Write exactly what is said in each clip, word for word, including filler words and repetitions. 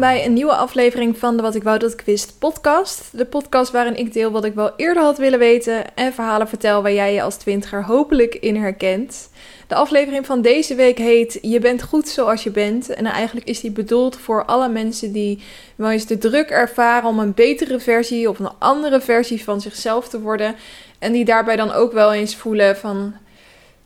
Bij een nieuwe aflevering van de Wat ik wou dat ik wist podcast. De podcast waarin ik deel wat ik wel eerder had willen weten en verhalen vertel waar jij je als twintiger hopelijk in herkent. De aflevering van deze week heet Je bent goed zoals je bent. En eigenlijk is die bedoeld voor alle mensen die wel eens de druk ervaren om een betere versie of een andere versie van zichzelf te worden. En die daarbij dan ook wel eens voelen van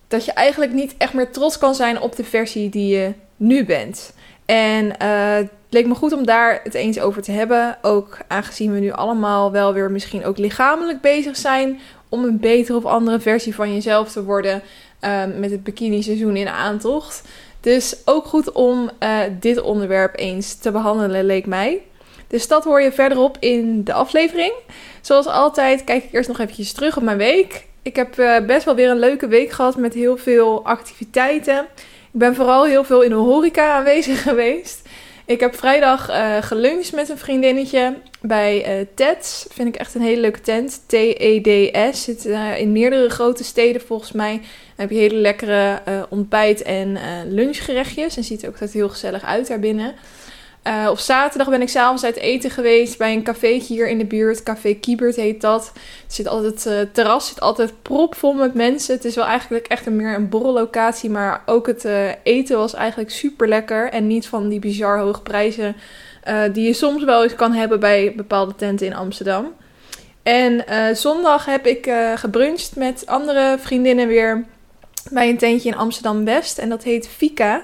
dat je eigenlijk niet echt meer trots kan zijn op de versie die je nu bent. En uh, het leek me goed om daar het eens over te hebben. Ook aangezien we nu allemaal wel weer misschien ook lichamelijk bezig zijn om een betere of andere versie van jezelf te worden uh, met het bikini seizoen in aantocht. Dus ook goed om uh, dit onderwerp eens te behandelen, leek mij. Dus dat hoor je verderop in de aflevering. Zoals altijd kijk ik eerst nog eventjes terug op mijn week. Ik heb uh, best wel weer een leuke week gehad met heel veel activiteiten. Ik ben vooral heel veel in de horeca aanwezig geweest. Ik heb vrijdag uh, geluncht met een vriendinnetje bij uh, T E D S. Vind ik echt een hele leuke tent. T E D S zit uh, in meerdere grote steden volgens mij. Dan heb je hele lekkere uh, ontbijt- en uh, lunchgerechtjes. En ziet er ook altijd heel gezellig uit daarbinnen. Uh, op zaterdag ben ik 's avonds uit eten geweest bij een cafeetje hier in de buurt. Café Kiebert heet dat. Het zit altijd, uh, terras zit altijd propvol met mensen. Het is wel eigenlijk echt een, meer een borrellocatie. Maar ook het uh, eten was eigenlijk super lekker. En niet van die bizar hoge prijzen uh, die je soms wel eens kan hebben bij bepaalde tenten in Amsterdam. En uh, zondag heb ik uh, gebruncht met andere vriendinnen weer bij een tentje in Amsterdam-West. En dat heet Fika.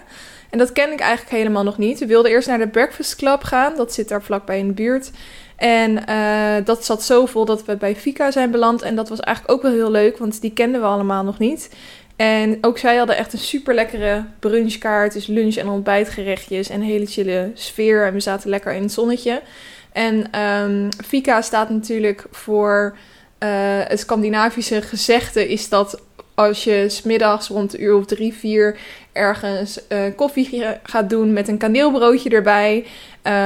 En dat ken ik eigenlijk helemaal nog niet. We wilden eerst naar de Breakfast Club gaan. Dat zit daar vlakbij in de buurt. En uh, dat zat zo vol dat we bij Fika zijn beland. En dat was eigenlijk ook wel heel leuk, want die kenden we allemaal nog niet. En ook zij hadden echt een super lekkere brunchkaart. Dus lunch- en ontbijtgerechtjes en een hele chille sfeer. En we zaten lekker in het zonnetje. En um, Fika staat natuurlijk voor uh, het Scandinavische gezegde is dat... Als je 's middags rond een uur of drie, vier ergens uh, koffie gaat doen met een kaneelbroodje erbij.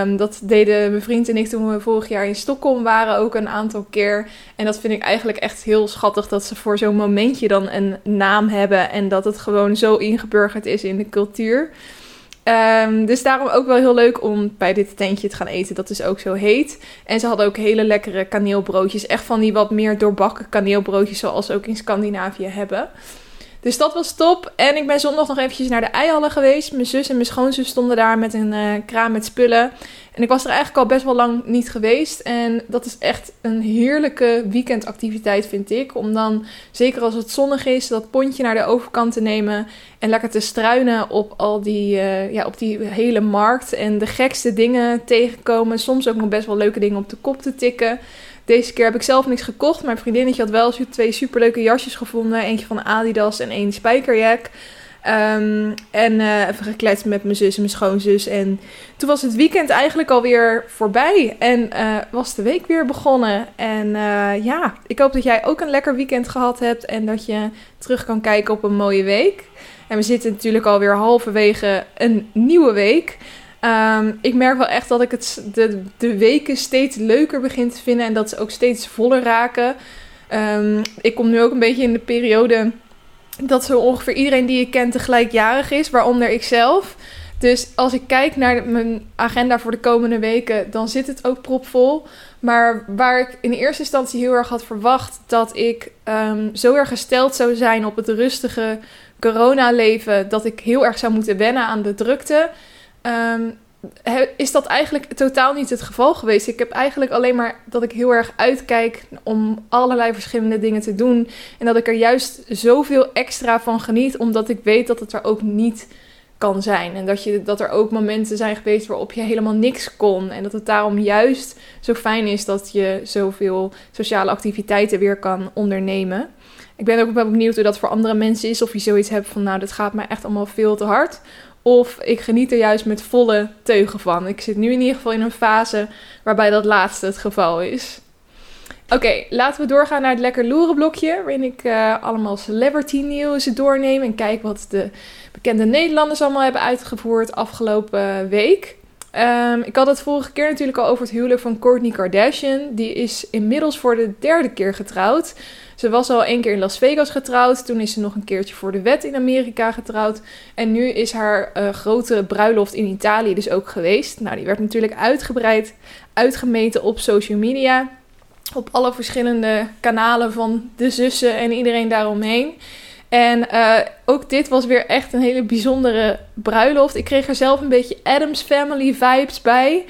Um, dat deden mijn vriend en ik toen we vorig jaar in Stockholm waren ook een aantal keer. En dat vind ik eigenlijk echt heel schattig dat ze voor zo'n momentje dan een naam hebben. En dat het gewoon zo ingeburgerd is in de cultuur. Um, dus daarom ook wel heel leuk om bij dit tentje te gaan eten. Dat is ook zo heet. En ze hadden ook hele lekkere kaneelbroodjes. Echt van die wat meer doorbakken kaneelbroodjes zoals ze ook in Scandinavië hebben. Dus dat was top. En ik ben zondag nog eventjes naar de Eihallen geweest. Mijn zus en mijn schoonzus stonden daar met een uh, kraam met spullen. En ik was er eigenlijk al best wel lang niet geweest. En dat is echt een heerlijke weekendactiviteit, vind ik. Om dan, zeker als het zonnig is, dat pontje naar de overkant te nemen. En lekker te struinen op al die, uh, ja, op die hele markt. En de gekste dingen tegenkomen. Soms ook nog best wel leuke dingen op de kop te tikken. Deze keer heb ik zelf niks gekocht. Mijn vriendinnetje had wel twee superleuke jasjes gevonden. Eentje van Adidas en één spijkerjack. Um, en uh, even gekletst met mijn zus en mijn schoonzus. En toen was het weekend eigenlijk alweer voorbij. En uh, was de week weer begonnen. En uh, ja, ik hoop dat jij ook een lekker weekend gehad hebt. En dat je terug kan kijken op een mooie week. En we zitten natuurlijk alweer halverwege een nieuwe week. Um, ik merk wel echt dat ik het de, de weken steeds leuker begin te vinden. En dat ze ook steeds voller raken. Um, ik kom nu ook een beetje in de periode dat zo ongeveer iedereen die ik ken tegelijkjarig is. Waaronder ikzelf. Dus als ik kijk naar mijn agenda voor de komende weken, dan zit het ook propvol. Maar waar ik in eerste instantie heel erg had verwacht dat ik um, zo erg gesteld zou zijn op het rustige coronaleven, dat ik heel erg zou moeten wennen aan de drukte. Um, is dat eigenlijk totaal niet het geval geweest. Ik heb eigenlijk alleen maar dat ik heel erg uitkijk om allerlei verschillende dingen te doen. En dat ik er juist zoveel extra van geniet, omdat ik weet dat het er ook niet kan zijn. En dat, je, dat er ook momenten zijn geweest waarop je helemaal niks kon. En dat het daarom juist zo fijn is dat je zoveel sociale activiteiten weer kan ondernemen. Ik ben ook wel benieuwd hoe dat voor andere mensen is. Of je zoiets hebt van, nou, dit gaat mij echt allemaal veel te hard. Of ik geniet er juist met volle teugen van. Ik zit nu in ieder geval in een fase waarbij dat laatste het geval is. Oké, laten we doorgaan naar het lekker loeren blokje, waarin ik uh, allemaal celebrity nieuws doorneem en kijk wat de bekende Nederlanders allemaal hebben uitgevoerd afgelopen week. Um, ik had het vorige keer natuurlijk al over het huwelijk van Kourtney Kardashian. Die is inmiddels voor de derde keer getrouwd. Ze was al één keer in Las Vegas getrouwd. Toen is ze nog een keertje voor de wet in Amerika getrouwd. En nu is haar uh, grote bruiloft in Italië dus ook geweest. Nou, die werd natuurlijk uitgebreid, uitgemeten op social media. Op alle verschillende kanalen van de zussen en iedereen daaromheen. En uh, ook dit was weer echt een hele bijzondere bruiloft. Ik kreeg er zelf een beetje Addams Family vibes bij.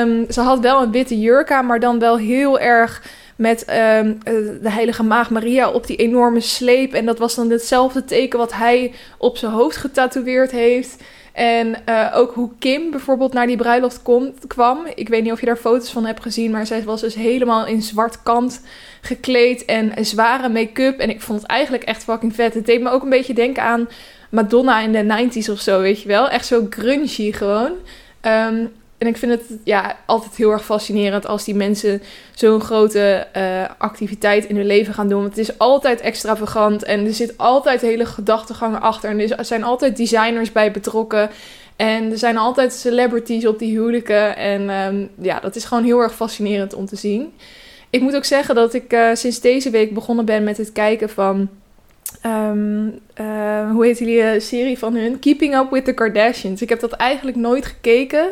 Um, ze had wel een witte jurk aan, maar dan wel heel erg met um, de heilige maagd Maria op die enorme sleep. En dat was dan hetzelfde teken wat hij op zijn hoofd getatoeëerd heeft. En uh, ook hoe Kim bijvoorbeeld naar die bruiloft kom, kwam. Ik weet niet of je daar foto's van hebt gezien, maar zij was dus helemaal in zwart kant gekleed en zware make-up. En ik vond het eigenlijk echt fucking vet. Het deed me ook een beetje denken aan Madonna in de negentiger jaren of zo, weet je wel. Echt zo grungy gewoon. Um, en ik vind het ja, altijd heel erg fascinerend als die mensen zo'n grote uh, activiteit in hun leven gaan doen. Want het is altijd extravagant en er zit altijd hele gedachtegangen achter. En er zijn altijd designers bij betrokken en er zijn altijd celebrities op die huwelijken. En um, ja, dat is gewoon heel erg fascinerend om te zien. Ik moet ook zeggen dat ik uh, sinds deze week begonnen ben met het kijken van... Um, uh, hoe heet die uh, serie van hun? Keeping Up with the Kardashians. Ik heb dat eigenlijk nooit gekeken.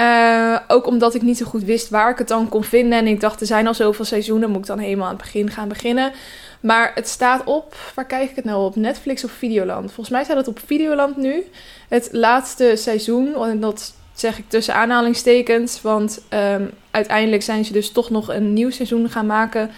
Uh, ook omdat ik niet zo goed wist waar ik het dan kon vinden. En ik dacht, er zijn al zoveel seizoenen, moet ik dan helemaal aan het begin gaan beginnen. Maar het staat op, waar kijk ik het nou op? Netflix of Videoland? Volgens mij staat het op Videoland nu. Het laatste seizoen, en dat zeg ik tussen aanhalingstekens. Want um, uiteindelijk zijn ze dus toch nog een nieuw seizoen gaan maken...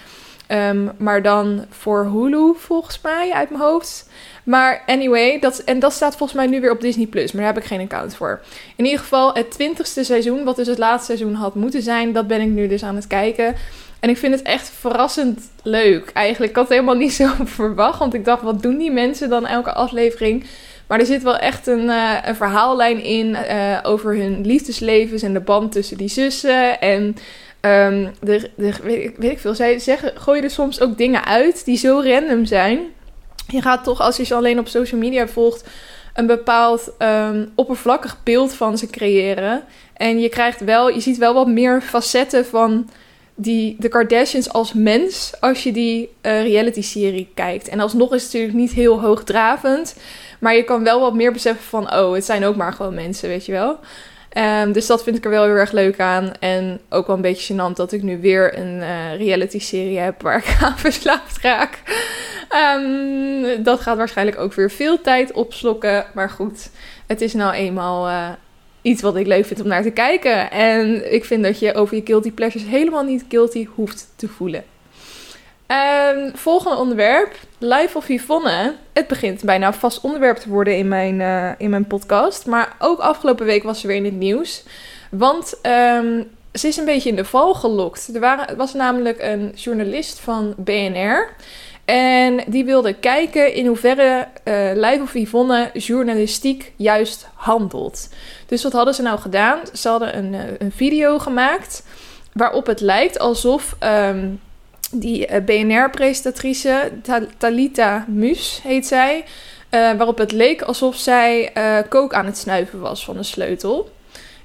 Um, maar dan voor Hulu, volgens mij, uit mijn hoofd. Maar anyway, dat, en dat staat volgens mij nu weer op Disney Plus. Maar daar heb ik geen account voor. In ieder geval, het twintigste seizoen, wat dus het laatste seizoen had moeten zijn... dat ben ik nu dus aan het kijken. En ik vind het echt verrassend leuk, eigenlijk. Ik had het helemaal niet zo verwacht, want ik dacht... wat doen die mensen dan elke aflevering? Maar er zit wel echt een, uh, een verhaallijn in uh, over hun liefdeslevens... en de band tussen die zussen en... Um, de, de, weet, ik, weet ik veel, zij zeggen, gooien er soms ook dingen uit die zo random zijn. Je gaat toch, als je ze alleen op social media volgt, een bepaald um, oppervlakkig beeld van ze creëren. En je krijgt wel, je ziet wel wat meer facetten van die, de Kardashians als mens als je die uh, reality-serie kijkt. En alsnog is het natuurlijk niet heel hoogdravend, maar je kan wel wat meer beseffen van, oh, het zijn ook maar gewoon mensen, weet je wel. Um, dus dat vind ik er wel heel erg leuk aan. En ook wel een beetje gênant dat ik nu weer een uh, reality-serie heb waar ik aan verslaafd raak. Um, dat gaat waarschijnlijk ook weer veel tijd opslokken. Maar goed, het is nou eenmaal uh, iets wat ik leuk vind om naar te kijken. En ik vind dat je over je guilty pleasures helemaal niet guilty hoeft te voelen. Um, volgende onderwerp, Life of Yvonne. Het begint bijna een vast onderwerp te worden in mijn, uh, in mijn podcast. Maar ook afgelopen week was ze weer in het nieuws. Want um, ze is een beetje in de val gelokt. Er waren, was namelijk een journalist van B N R. En die wilde kijken in hoeverre uh, Life of Yvonne journalistiek juist handelt. Dus wat hadden ze nou gedaan? Ze hadden een, een video gemaakt waarop het lijkt alsof... Um, Die B N R-presentatrice, Talita Mus heet zij, uh, waarop het leek alsof zij uh, coke aan het snuiven was van een sleutel.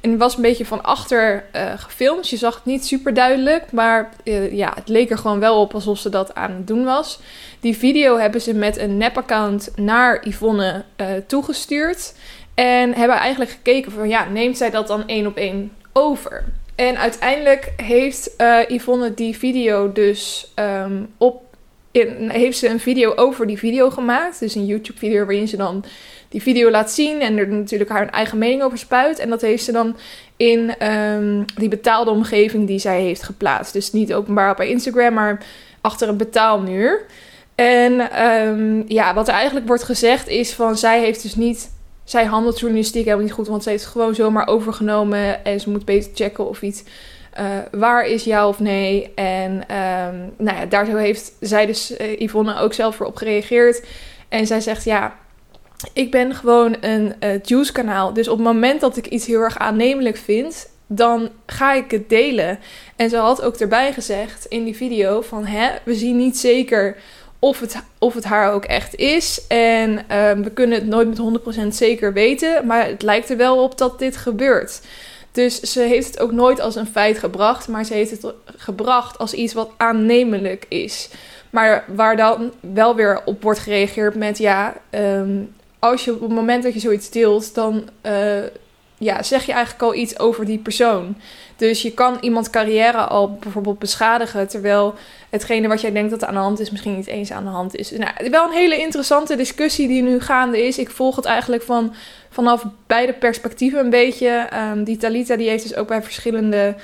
En het was een beetje van achter uh, gefilmd, je zag het niet super duidelijk, maar uh, ja, het leek er gewoon wel op alsof ze dat aan het doen was. Die video hebben ze met een nep-account naar Yvonne uh, toegestuurd en hebben eigenlijk gekeken van ja, neemt zij dat dan één op één over? En uiteindelijk heeft uh, Yvonne die video dus um, op... In, heeft ze een video over die video gemaakt. Dus een YouTube-video waarin ze dan die video laat zien. En er natuurlijk haar eigen mening over spuit. En dat heeft ze dan in um, die betaalde omgeving die zij heeft geplaatst. Dus niet openbaar op haar Instagram, maar achter een betaalmuur. En um, ja, wat er eigenlijk wordt gezegd is van zij heeft dus niet... Zij handelt journalistiek helemaal niet goed, want ze heeft het gewoon zomaar overgenomen. En ze moet beter checken of iets uh, waar is, ja of nee. En um, nou ja, daardoor heeft zij dus uh, Yvonne ook zelf voor op gereageerd. En zij zegt, ja, ik ben gewoon een uh, juice kanaal. Dus op het moment dat ik iets heel erg aannemelijk vind... dan ga ik het delen. En ze had ook erbij gezegd in die video van, hè, we zien niet zeker of het, of het haar ook echt is. En uh, we kunnen het nooit met honderd procent zeker weten, maar het lijkt er wel op dat dit gebeurt. Dus ze heeft het ook nooit als een feit gebracht, maar ze heeft het gebracht als iets wat aannemelijk is. Maar waar dan wel weer op wordt gereageerd met, ja, um, als je op het moment dat je zoiets deelt, dan uh, ja, zeg je eigenlijk al iets over die persoon. Dus je kan iemands carrière al bijvoorbeeld beschadigen, terwijl hetgene wat jij denkt dat aan de hand is, misschien niet eens aan de hand is. Nou, wel een hele interessante discussie die nu gaande is. Ik volg het eigenlijk van, vanaf beide perspectieven een beetje. Um, die Talita die heeft dus ook bij verschillende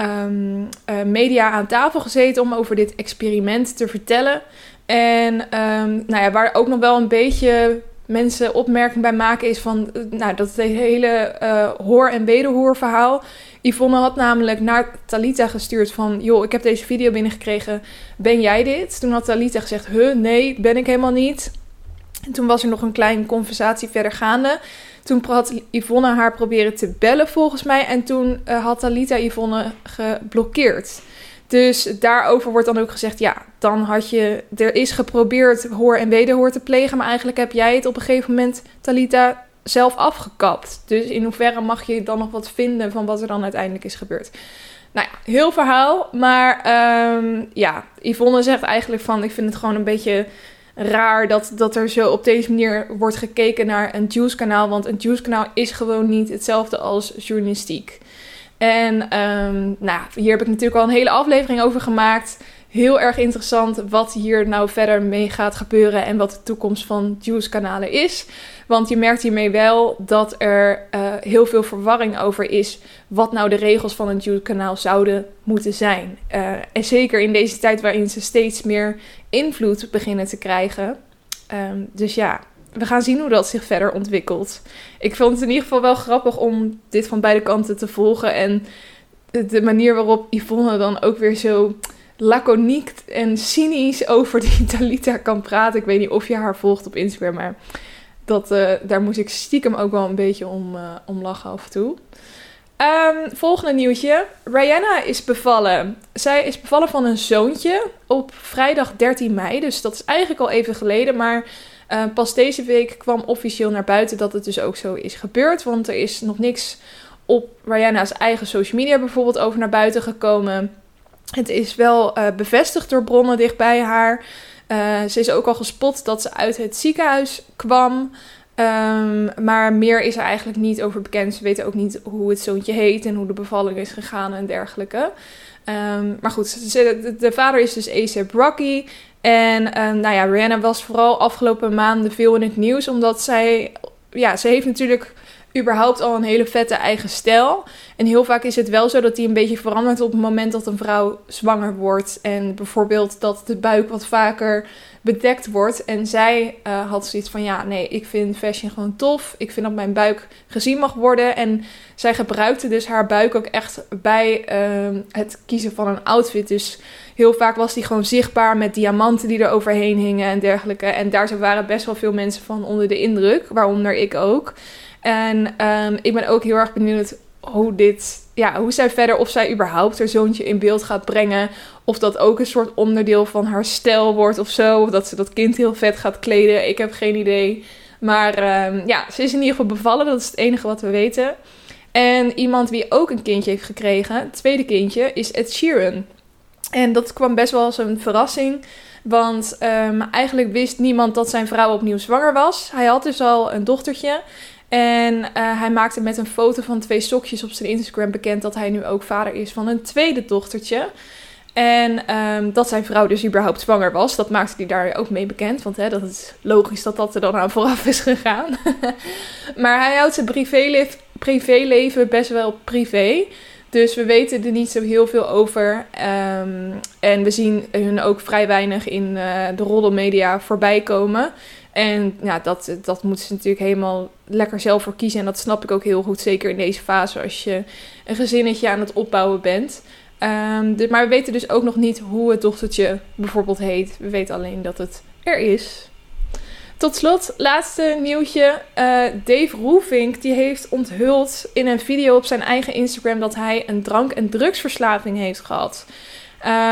um, uh, media aan tafel gezeten om over dit experiment te vertellen. En um, nou ja, waar ook nog wel een beetje mensen opmerking bij maken is van, nou, dat hele uh, hoor- en wederhoorverhaal. Yvonne had namelijk naar Talita gestuurd van, joh, ik heb deze video binnengekregen, ben jij dit? Toen had Talita gezegd, huh, nee, ben ik helemaal niet. En toen was er nog een kleine conversatie verder gaande. Toen had Yvonne haar proberen te bellen volgens mij en toen uh, had Talita Yvonne geblokkeerd. Dus daarover wordt dan ook gezegd, ja, dan had je, er is geprobeerd hoor en wederhoor te plegen, maar eigenlijk heb jij het op een gegeven moment, Talita, zelf afgekapt. Dus in hoeverre mag je dan nog wat vinden van wat er dan uiteindelijk is gebeurd? Nou ja, heel verhaal, maar um, ja, Yvonne zegt eigenlijk van, ik vind het gewoon een beetje raar dat, dat er zo op deze manier wordt gekeken naar een nieuwskanaal, want een nieuwskanaal is gewoon niet hetzelfde als journalistiek. En um, nou, hier heb ik natuurlijk al een hele aflevering over gemaakt. Heel erg interessant wat hier nou verder mee gaat gebeuren en wat de toekomst van nieuwskanalen is. Want je merkt hiermee wel dat er uh, heel veel verwarring over is wat nou de regels van een nieuwskanaal zouden moeten zijn. Uh, en zeker in deze tijd waarin ze steeds meer invloed beginnen te krijgen. Um, dus ja, we gaan zien hoe dat zich verder ontwikkelt. Ik vond het in ieder geval wel grappig om dit van beide kanten te volgen. En de manier waarop Yvonne dan ook weer zo laconiek en cynisch over die Talita kan praten. Ik weet niet of je haar volgt op Instagram, maar dat, uh, daar moest ik stiekem ook wel een beetje om, uh, om lachen af en toe. Um, volgende nieuwtje. Rihanna is bevallen. Zij is bevallen van een zoontje op vrijdag dertien mei. Dus dat is eigenlijk al even geleden, maar Uh, pas deze week kwam officieel naar buiten dat het dus ook zo is gebeurd. Want er is nog niks op Rihanna's eigen social media bijvoorbeeld over naar buiten gekomen. Het is wel uh, bevestigd door bronnen dichtbij haar. Uh, ze is ook al gespot dat ze uit het ziekenhuis kwam. Um, maar meer is er eigenlijk niet over bekend. Ze weten ook niet hoe het zoontje heet en hoe de bevalling is gegaan en dergelijke. Um, maar goed, de, de vader is dus A$AP Rocky. En uh, nou ja, Rihanna was vooral afgelopen maanden veel in het nieuws. Omdat zij, ja, ze heeft natuurlijk überhaupt al een hele vette eigen stijl. En heel vaak is het wel zo dat die een beetje verandert op het moment dat een vrouw zwanger wordt. En bijvoorbeeld dat de buik wat vaker bedekt wordt. En zij uh, had zoiets van, ja, nee, ik vind fashion gewoon tof. Ik vind dat mijn buik gezien mag worden. En zij gebruikte dus haar buik ook echt bij uh, het kiezen van een outfit. Dus heel vaak was die gewoon zichtbaar met diamanten die er overheen hingen en dergelijke. En daar waren best wel veel mensen van onder de indruk, waaronder ik ook. En um, ik ben ook heel erg benieuwd hoe dit, ja, hoe zij verder, of zij überhaupt haar zoontje in beeld gaat brengen. Of dat ook een soort onderdeel van haar stijl wordt of zo. Of dat ze dat kind heel vet gaat kleden. Ik heb geen idee. Maar um, ja, ze is in ieder geval bevallen. Dat is het enige wat we weten. En iemand die ook een kindje heeft gekregen, het tweede kindje, is Ed Sheeran. En dat kwam best wel als een verrassing. Want um, eigenlijk wist niemand dat zijn vrouw opnieuw zwanger was. Hij had dus al een dochtertje. En uh, hij maakte met een foto van twee sokjes op zijn Instagram bekend dat hij nu ook vader is van een tweede dochtertje. En um, dat zijn vrouw dus überhaupt zwanger was. Dat maakte hij daar ook mee bekend. Want hè, dat is logisch dat dat er dan aan vooraf is gegaan. Maar hij houdt zijn privéleven, privéleven best wel privé. Dus we weten er niet zo heel veel over. Um, en we zien hun ook vrij weinig in uh, de roddelmedia voorbij komen. En ja, dat, dat moeten ze natuurlijk helemaal lekker zelf voor kiezen. En dat snap ik ook heel goed. Zeker in deze fase als je een gezinnetje aan het opbouwen bent. Um, dus, maar we weten dus ook nog niet hoe het dochtertje bijvoorbeeld heet. We weten alleen dat het er is. Tot slot, laatste nieuwtje. Uh, Dave Roefink die heeft onthuld in een video op zijn eigen Instagram dat hij een drank- en drugsverslaving heeft gehad.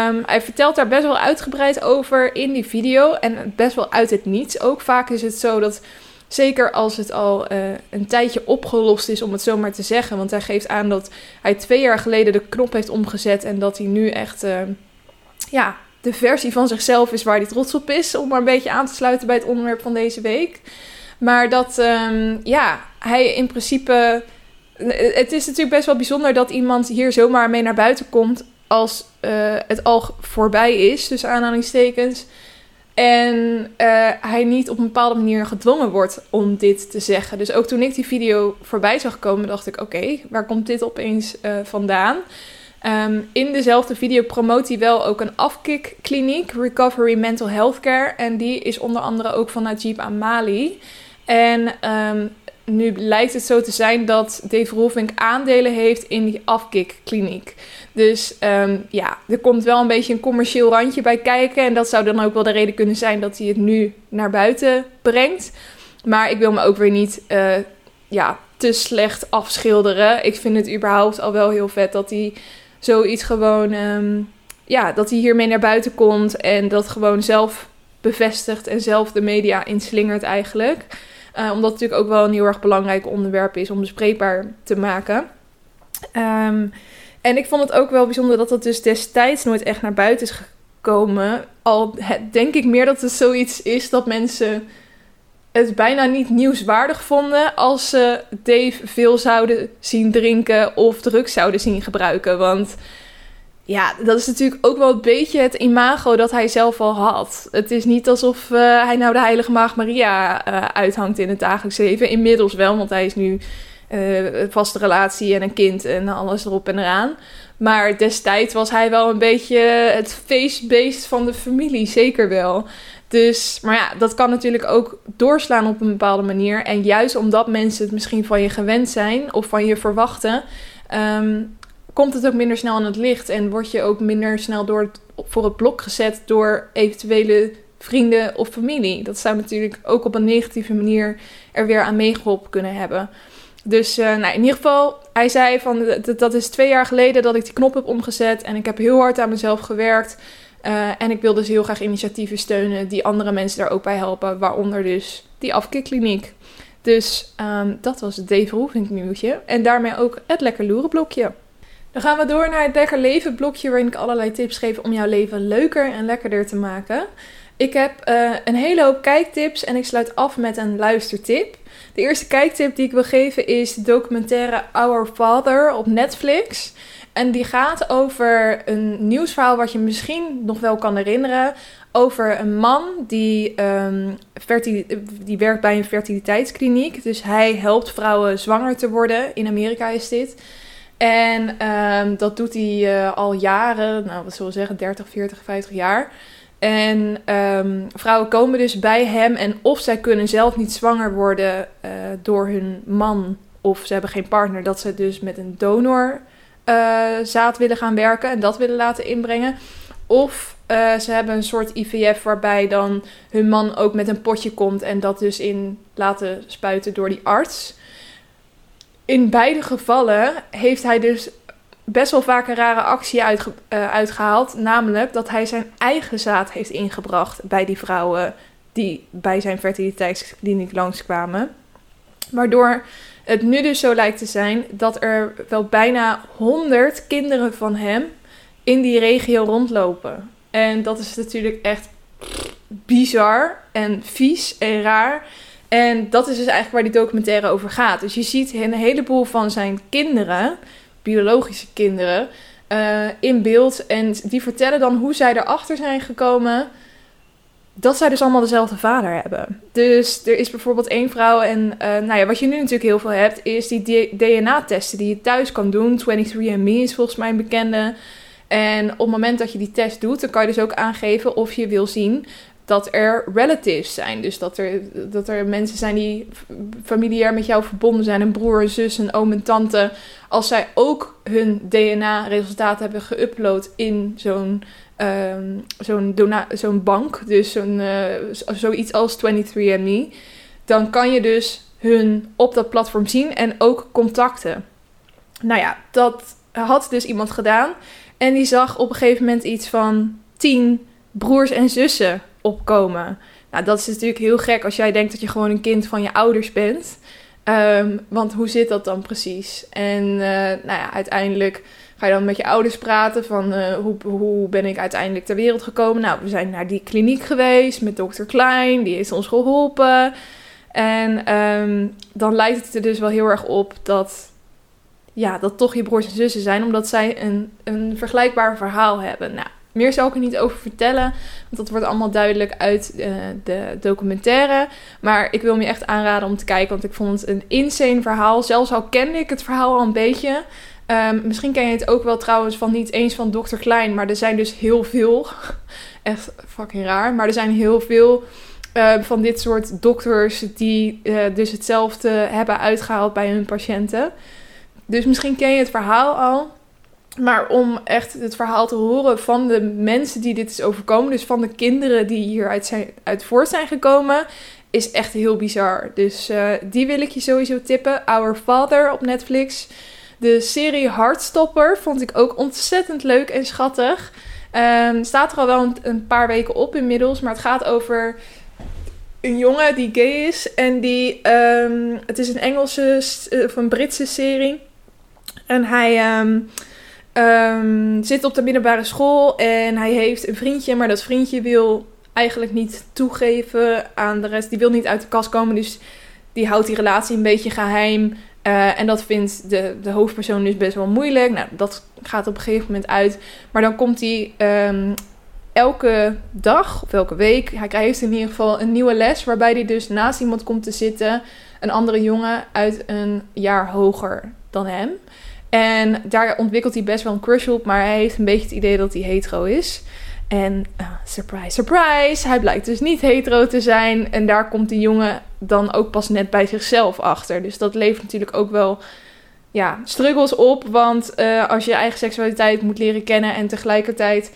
Um, hij vertelt daar best wel uitgebreid over in die video. En best wel uit het niets. Ook vaak is het zo dat, zeker als het al uh, een tijdje opgelost is, om het zo maar te zeggen. Want hij geeft aan dat hij twee jaar geleden de knop heeft omgezet. En dat hij nu echt uh, ja, de versie van zichzelf is waar hij trots op is. Om maar een beetje aan te sluiten bij het onderwerp van deze week. Maar dat um, ja, hij in principe... Het is natuurlijk best wel bijzonder dat iemand hier zomaar mee naar buiten komt. Als uh, het al voorbij is, tussen aanhalingstekens. En uh, hij niet op een bepaalde manier gedwongen wordt om dit te zeggen. Dus ook toen ik die video voorbij zag komen, dacht ik, oké, okay, waar komt dit opeens uh, vandaan? Um, in dezelfde video promoot hij wel ook een afkikkliniek, Recovery Mental Health Care. En die is onder andere ook van Najib Amali. En um, nu lijkt het zo te zijn dat Dave Roefink aandelen heeft in die afkikkliniek. Dus um, ja, er komt wel een beetje een commercieel randje bij kijken. En dat zou dan ook wel de reden kunnen zijn dat hij het nu naar buiten brengt. Maar ik wil me ook weer niet uh, ja, te slecht afschilderen. Ik vind het überhaupt al wel heel vet dat hij zoiets gewoon... Um, ja, dat hij hiermee naar buiten komt. En dat gewoon zelf bevestigt en zelf de media inslingert eigenlijk. Uh, omdat het natuurlijk ook wel een heel erg belangrijk onderwerp is om bespreekbaar te maken. Um, en ik vond het ook wel bijzonder dat dat dus destijds nooit echt naar buiten is gekomen. Al denk ik meer dat het zoiets is dat mensen het bijna niet nieuwswaardig vonden als ze Dave veel zouden zien drinken of drugs zouden zien gebruiken. Want ja, dat is natuurlijk ook wel een beetje het imago dat hij zelf al had. Het is niet alsof uh, hij nou de heilige maagd Maria uh, uithangt in het dagelijks leven. Inmiddels wel, want hij is nu uh, een vaste relatie en een kind en alles erop en eraan. Maar destijds was hij wel een beetje het feestbeest van de familie, zeker wel. Dus, maar ja, dat kan natuurlijk ook doorslaan op een bepaalde manier. En juist omdat mensen het misschien van je gewend zijn of van je verwachten... Um, komt het ook minder snel aan het licht en word je ook minder snel door het, voor het blok gezet door eventuele vrienden of familie. Dat zou natuurlijk ook op een negatieve manier er weer aan meegeholpen kunnen hebben. Dus uh, nou, in ieder geval, hij zei van dat, dat is twee jaar geleden dat ik die knop heb omgezet en ik heb heel hard aan mezelf gewerkt. Uh, en ik wil dus heel graag initiatieven steunen die andere mensen daar ook bij helpen, waaronder dus die afkikkliniek. Dus um, dat was het Dave Roefink nieuwtje en daarmee ook het lekker loeren blokje. Dan gaan we door naar het lekker leven blokje waarin ik allerlei tips geef om jouw leven leuker en lekkerder te maken. Ik heb uh, een hele hoop kijktips en ik sluit af met een luistertip. De eerste kijktip die ik wil geven is de documentaire Our Father op Netflix. En die gaat over een nieuwsverhaal wat je misschien nog wel kan herinneren. Over een man die, um, verti- die werkt bij een fertiliteitskliniek. Dus hij helpt vrouwen zwanger te worden. In Amerika is dit. En um, dat doet hij uh, al jaren, nou wat zullen we zeggen, dertig, veertig, vijftig jaar. En um, vrouwen komen dus bij hem en of zij kunnen zelf niet zwanger worden uh, door hun man of ze hebben geen partner. Dat ze dus met een donor uh, zaad willen gaan werken en dat willen laten inbrengen. Of uh, ze hebben een soort I V F waarbij dan hun man ook met een potje komt en dat dus in laten spuiten door die arts. In beide gevallen heeft hij dus best wel vaak een rare actie uitge- uh, uitgehaald. Namelijk dat hij zijn eigen zaad heeft ingebracht bij die vrouwen die bij zijn fertiliteitskliniek langskwamen. Waardoor het nu dus zo lijkt te zijn dat er wel bijna honderd kinderen van hem in die regio rondlopen. En dat is natuurlijk echt bizar en vies en raar. En dat is dus eigenlijk waar die documentaire over gaat. Dus je ziet een heleboel van zijn kinderen, biologische kinderen, uh, in beeld. En die vertellen dan hoe zij erachter zijn gekomen dat zij dus allemaal dezelfde vader hebben. Dus er is bijvoorbeeld één vrouw en uh, nou ja, wat je nu natuurlijk heel veel hebt, is die D N A-testen die je thuis kan doen. twenty-three and me is volgens mij een bekende. En op het moment dat je die test doet, dan kan je dus ook aangeven of je wil zien dat er relatives zijn. Dus dat er, dat er mensen zijn die familiair met jou verbonden zijn. Een broer, een zus, een oom en tante. Als zij ook hun D N A-resultaten hebben geüpload in zo'n um, zo'n, dona- zo'n bank, dus zo'n, uh, zoiets als twenty-three and me, dan kan je dus hun op dat platform zien en ook contacten. Nou ja, dat had dus iemand gedaan en die zag op een gegeven moment iets van tien broers en zussen opkomen. Nou, dat is natuurlijk heel gek als jij denkt dat je gewoon een kind van je ouders bent. Um, want hoe zit dat dan precies? En uh, nou ja, uiteindelijk ga je dan met je ouders praten van uh, hoe, hoe ben ik uiteindelijk ter wereld gekomen? Nou, we zijn naar die kliniek geweest met dokter Klein, die heeft ons geholpen. En um, dan lijkt het er dus wel heel erg op dat, ja, dat toch je broers en zussen zijn, omdat zij een, een vergelijkbaar verhaal hebben. Nou, meer zal ik er niet over vertellen, want dat wordt allemaal duidelijk uit uh, de documentaire. Maar ik wil hem je echt aanraden om te kijken, want ik vond het een insane verhaal. Zelfs al kende ik het verhaal al een beetje. Um, misschien ken je het ook wel trouwens van niet eens van dokter Klein, maar er zijn dus heel veel. Echt fucking raar, maar er zijn heel veel uh, van dit soort dokters die uh, dus hetzelfde hebben uitgehaald bij hun patiënten. Dus misschien ken je het verhaal al. Maar om echt het verhaal te horen van de mensen die dit is overkomen, dus van de kinderen die hieruit zijn, uit voort zijn gekomen, is echt heel bizar. Dus uh, die wil ik je sowieso tippen. Our Father op Netflix. De serie Heartstopper vond ik ook ontzettend leuk en schattig. Um, staat er al wel een, een paar weken op inmiddels, maar het gaat over een jongen die gay is en die, um, het is een Engelse of een Britse serie en hij um, um, zit op de middelbare school en hij heeft een vriendje, maar dat vriendje wil eigenlijk niet toegeven aan de rest, die wil niet uit de kast komen, dus die houdt die relatie een beetje geheim uh, en dat vindt de, de hoofdpersoon dus best wel moeilijk. Nou, dat gaat op een gegeven moment uit, maar dan komt die um, elke dag of elke week, hij krijgt in ieder geval een nieuwe les, waarbij hij dus naast iemand komt te zitten, een andere jongen uit een jaar hoger dan hem. En daar ontwikkelt hij best wel een crush op, maar hij heeft een beetje het idee dat hij hetero is. En uh, surprise, surprise, hij blijkt dus niet hetero te zijn. En daar komt die jongen dan ook pas net bij zichzelf achter. Dus dat levert natuurlijk ook wel, ja, struggles op, want uh, als je eigen seksualiteit moet leren kennen en tegelijkertijd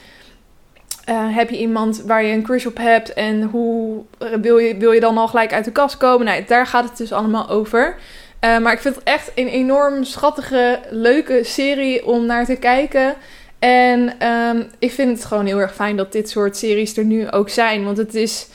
Uh, heb je iemand waar je een crush op hebt en hoe wil je, wil je dan al gelijk uit de kast komen? Nou, daar gaat het dus allemaal over. Uh, maar ik vind het echt een enorm schattige, leuke serie om naar te kijken. En um, ik vind het gewoon heel erg fijn dat dit soort series er nu ook zijn. Want het is,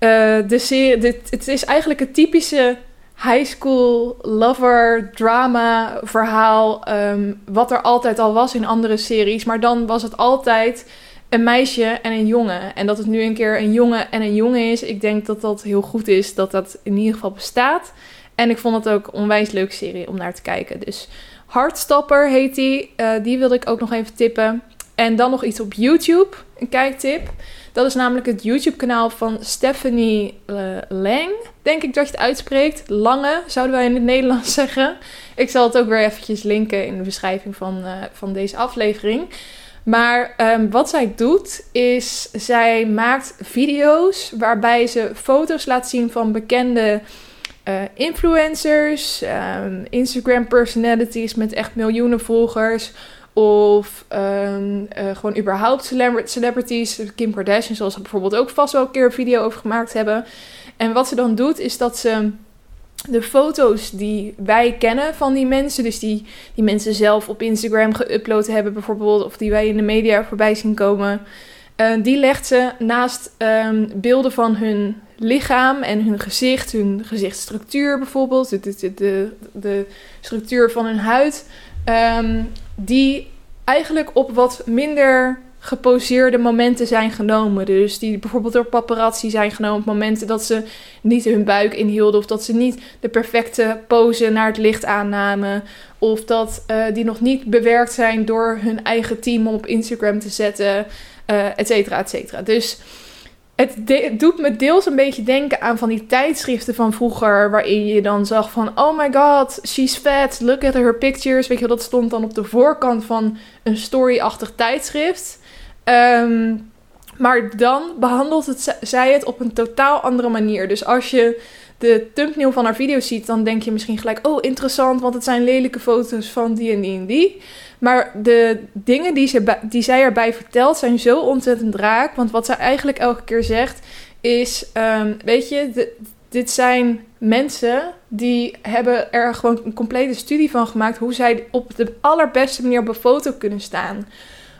uh, de serie, dit, het is eigenlijk het typische high school lover drama verhaal. Um, wat er altijd al was in andere series. Maar dan was het altijd een meisje en een jongen. En dat het nu een keer een jongen en een jongen is. Ik denk dat dat heel goed is. Dat dat in ieder geval bestaat. En ik vond het ook een onwijs leuke serie om naar te kijken. Dus Heartstopper heet die. Uh, die wilde ik ook nog even tippen. En dan nog iets op YouTube. Een kijktip. Dat is namelijk het YouTube kanaal van Stephanie uh, Lang. Denk ik dat je het uitspreekt. Lange zouden wij in het Nederlands zeggen. Ik zal het ook weer eventjes linken in de beschrijving van, uh, van deze aflevering. Maar um, wat zij doet is, zij maakt video's waarbij ze foto's laat zien van bekende uh, influencers, um, Instagram personalities met echt miljoenen volgers of um, uh, gewoon überhaupt celebrities. Kim Kardashian zal ze bijvoorbeeld ook vast wel een keer een video over gemaakt hebben. En wat ze dan doet is dat ze de foto's die wij kennen van die mensen, dus die, die mensen zelf op Instagram geüpload hebben bijvoorbeeld, of die wij in de media voorbij zien komen, uh, die legt ze naast um, beelden van hun lichaam en hun gezicht, hun gezichtsstructuur bijvoorbeeld, de, de, de, de structuur van hun huid, um, die eigenlijk op wat minder geposeerde momenten zijn genomen. Dus die bijvoorbeeld door paparazzi zijn genomen. Op momenten dat ze niet hun buik inhielden. Of dat ze niet de perfecte pose naar het licht aannamen. Of dat uh, die nog niet bewerkt zijn door hun eigen team op Instagram te zetten. Uh, et cetera, et cetera. Dus het de- doet me deels een beetje denken aan van die tijdschriften van vroeger. Waarin je dan zag van, oh my god, she's fat. Look at her pictures. Weet je wel, dat stond dan op de voorkant van een story-achtig tijdschrift. Um, Maar dan behandelt het, zij het op een totaal andere manier. Dus als je de thumbnail van haar video ziet, dan denk je misschien gelijk, oh interessant, want het zijn lelijke foto's van die en die en die. Maar de dingen die, ze, die zij erbij vertelt zijn zo ontzettend raak. Want wat zij eigenlijk elke keer zegt is, um, weet je, de, dit zijn mensen die hebben er gewoon een complete studie van gemaakt hoe zij op de allerbeste manier op een foto kunnen staan.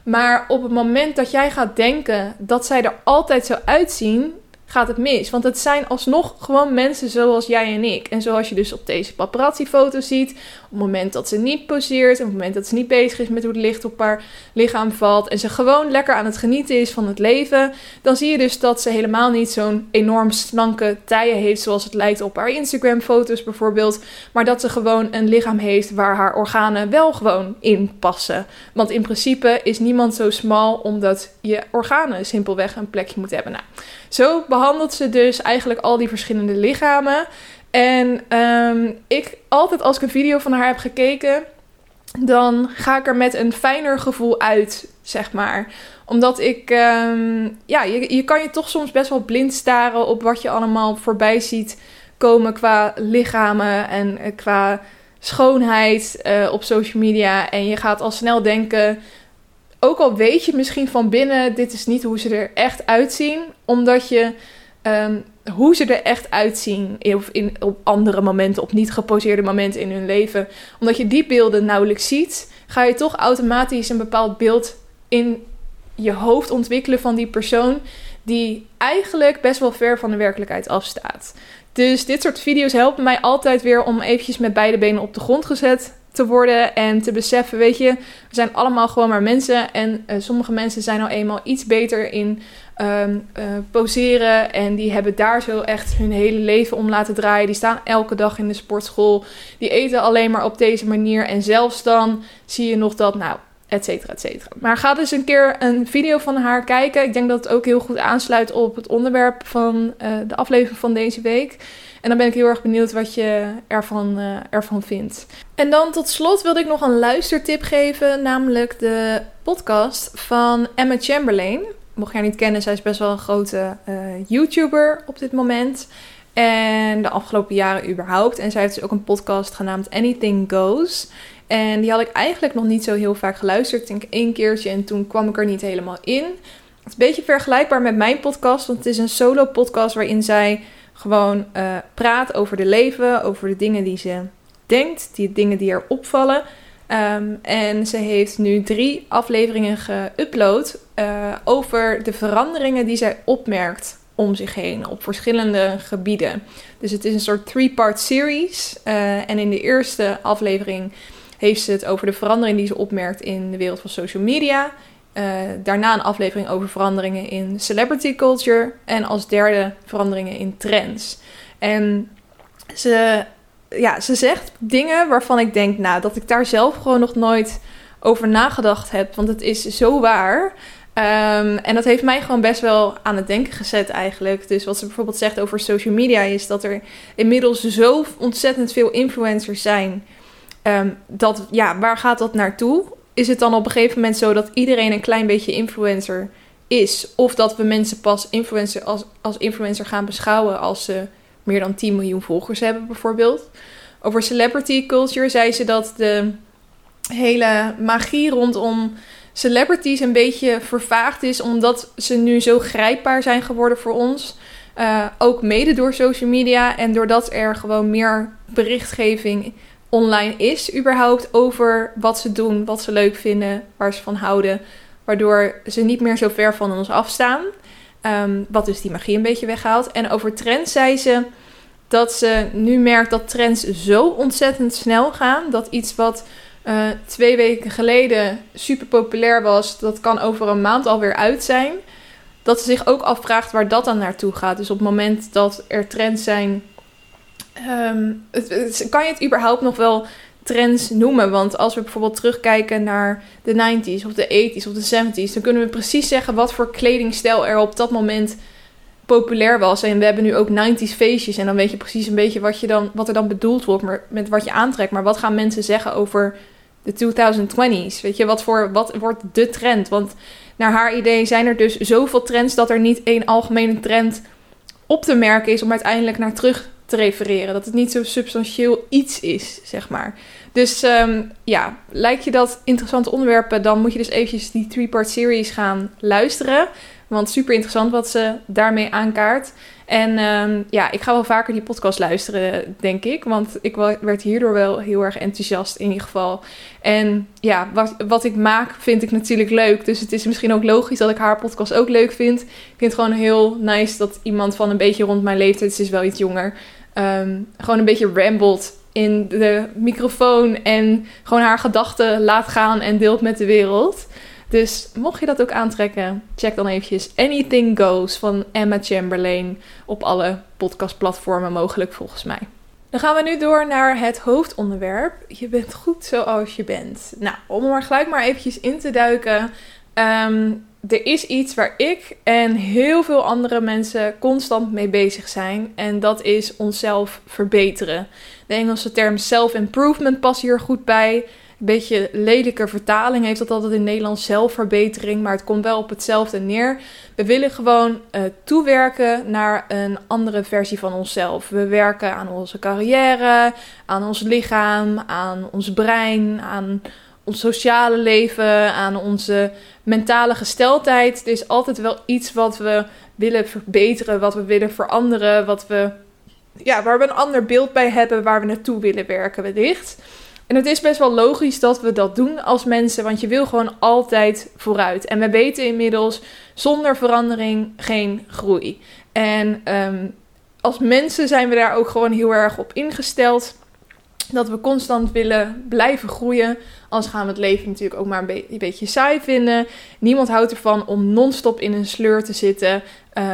Maar op het moment dat jij gaat denken dat zij er altijd zo uitzien, gaat het mis. Want het zijn alsnog gewoon mensen zoals jij en ik. En zoals je dus op deze paparazzi-foto ziet, op het moment dat ze niet poseert, op het moment dat ze niet bezig is met hoe het licht op haar lichaam valt en ze gewoon lekker aan het genieten is van het leven, dan zie je dus dat ze helemaal niet zo'n enorm slanke taille heeft zoals het lijkt op haar Instagram-foto's bijvoorbeeld. Maar dat ze gewoon een lichaam heeft waar haar organen wel gewoon in passen. Want in principe is niemand zo smal omdat je organen simpelweg een plekje moet hebben. Nou, zo behandelt ze dus eigenlijk al die verschillende lichamen. En um, ik altijd als ik een video van haar heb gekeken, dan ga ik er met een fijner gevoel uit, zeg maar. Omdat ik, um, ja, je, je kan je toch soms best wel blind staren op wat je allemaal voorbij ziet komen qua lichamen en qua schoonheid uh, op social media. En je gaat al snel denken, ook al weet je misschien van binnen, dit is niet hoe ze er echt uitzien. Omdat je um, hoe ze er echt uitzien in, in, op andere momenten, op niet geposeerde momenten in hun leven. Omdat je die beelden nauwelijks ziet, ga je toch automatisch een bepaald beeld in je hoofd ontwikkelen van die persoon die eigenlijk best wel ver van de werkelijkheid afstaat. Dus dit soort video's helpen mij altijd weer om eventjes met beide benen op de grond gezet te worden en te beseffen, weet je, we zijn allemaal gewoon maar mensen en uh, sommige mensen zijn nou eenmaal iets beter in um, uh, poseren en die hebben daar zo echt hun hele leven om laten draaien. Die staan elke dag in de sportschool, die eten alleen maar op deze manier en zelfs dan zie je nog dat, nou, et cetera, et cetera. Maar ga dus een keer een video van haar kijken. Ik denk dat het ook heel goed aansluit op het onderwerp van uh, de aflevering van deze week. En dan ben ik heel erg benieuwd wat je ervan, uh, ervan vindt. En dan tot slot wilde ik nog een luistertip geven, namelijk de podcast van Emma Chamberlain. Mocht jij niet kennen, zij is best wel een grote uh, YouTuber op dit moment. En de afgelopen jaren überhaupt. En zij heeft dus ook een podcast genaamd Anything Goes. En die had ik eigenlijk nog niet zo heel vaak geluisterd. Ik denk één keertje en toen kwam ik er niet helemaal in. Het is een beetje vergelijkbaar met mijn podcast. Want het is een solo podcast waarin zij gewoon uh, praat over de leven. Over de dingen die ze denkt. Die dingen die haar opvallen. Um, en ze heeft nu drie afleveringen geüpload. Uh, over de veranderingen die zij opmerkt om zich heen, op verschillende gebieden. Dus het is een soort three-part series. Uh, en in de eerste aflevering heeft ze het over de verandering die ze opmerkt in de wereld van social media. Uh, daarna een aflevering over veranderingen in celebrity culture. En als derde veranderingen in trends. En ze, ja, ze zegt dingen waarvan ik denk, nou, dat ik daar zelf gewoon nog nooit over nagedacht heb. Want het is zo waar. Um, en dat heeft mij gewoon best wel aan het denken gezet eigenlijk. Dus wat ze bijvoorbeeld zegt over social media is dat er inmiddels zo ontzettend veel influencers zijn. Um, dat, ja, waar gaat dat naartoe? Is het dan op een gegeven moment zo dat iedereen een klein beetje influencer is? Of dat we mensen pas influencer als, als influencer gaan beschouwen als ze meer dan tien miljoen volgers hebben bijvoorbeeld? Over celebrity culture zei ze dat de hele magie rondom celebrities een beetje vervaagd is, omdat ze nu zo grijpbaar zijn geworden voor ons. Uh, ook mede door social media en doordat er gewoon meer berichtgeving online is überhaupt over wat ze doen, wat ze leuk vinden, waar ze van houden, waardoor ze niet meer zo ver van ons afstaan. Um, wat dus die magie een beetje weghaalt. En over trends zei ze dat ze nu merkt dat trends zo ontzettend snel gaan, dat iets wat Uh, twee weken geleden super populair was, dat kan over een maand alweer uit zijn. Dat ze zich ook afvraagt waar dat dan naartoe gaat. Dus op het moment dat er trends zijn, um, het, het, kan je het überhaupt nog wel trends noemen? Want als we bijvoorbeeld terugkijken naar de negentiger jaren of de tachtiger jaren of de zeventigers, dan kunnen we precies zeggen wat voor kledingstijl er op dat moment populair was. En we hebben nu ook negentiger jaren feestjes. En dan weet je precies een beetje wat, je dan, wat er dan bedoeld wordt maar met wat je aantrekt. Maar wat gaan mensen zeggen over de twintig twintiger jaren? Weet je, wat, voor, wat wordt de trend? Want naar haar idee zijn er dus zoveel trends dat er niet één algemene trend op te merken is om uiteindelijk naar terug te refereren. Dat het niet zo substantieel iets is, zeg maar. Dus um, ja, lijkt je dat interessante onderwerpen, dan moet je dus eventjes die three-part series gaan luisteren. Want super interessant wat ze daarmee aankaart. En um, ja, ik ga wel vaker die podcast luisteren, denk ik. Want ik werd hierdoor wel heel erg enthousiast in ieder geval. En ja, wat, wat ik maak vind ik natuurlijk leuk. Dus het is misschien ook logisch dat ik haar podcast ook leuk vind. Ik vind het gewoon heel nice dat iemand van een beetje rond mijn leeftijd, ze is wel iets jonger, um, gewoon een beetje rambelt in de microfoon. En gewoon haar gedachten laat gaan en deelt met de wereld. Dus mocht je dat ook aantrekken, check dan eventjes Anything Goes van Emma Chamberlain op alle podcastplatformen mogelijk volgens mij. Dan gaan we nu door naar het hoofdonderwerp. Je bent goed zoals je bent. Nou, om er maar gelijk maar eventjes in te duiken. Um, er is iets waar ik en heel veel andere mensen constant mee bezig zijn. En dat is onszelf verbeteren. De Engelse term self-improvement past hier goed bij. Een beetje lelijke vertaling heeft dat altijd in Nederland, zelfverbetering, maar het komt wel op hetzelfde neer. We willen gewoon uh, toewerken naar een andere versie van onszelf. We werken aan onze carrière, aan ons lichaam, aan ons brein, aan ons sociale leven, aan onze mentale gesteldheid. Er is altijd wel iets wat we willen verbeteren, wat we willen veranderen, wat we, ja, waar we een ander beeld bij hebben, waar we naartoe willen werken wellicht. En het is best wel logisch dat we dat doen als mensen, want je wil gewoon altijd vooruit. En we weten inmiddels, zonder verandering geen groei. En um, als mensen zijn we daar ook gewoon heel erg op ingesteld. Dat we constant willen blijven groeien. Anders gaan we het leven natuurlijk ook maar een, be- een beetje saai vinden. Niemand houdt ervan om non-stop in een sleur te zitten.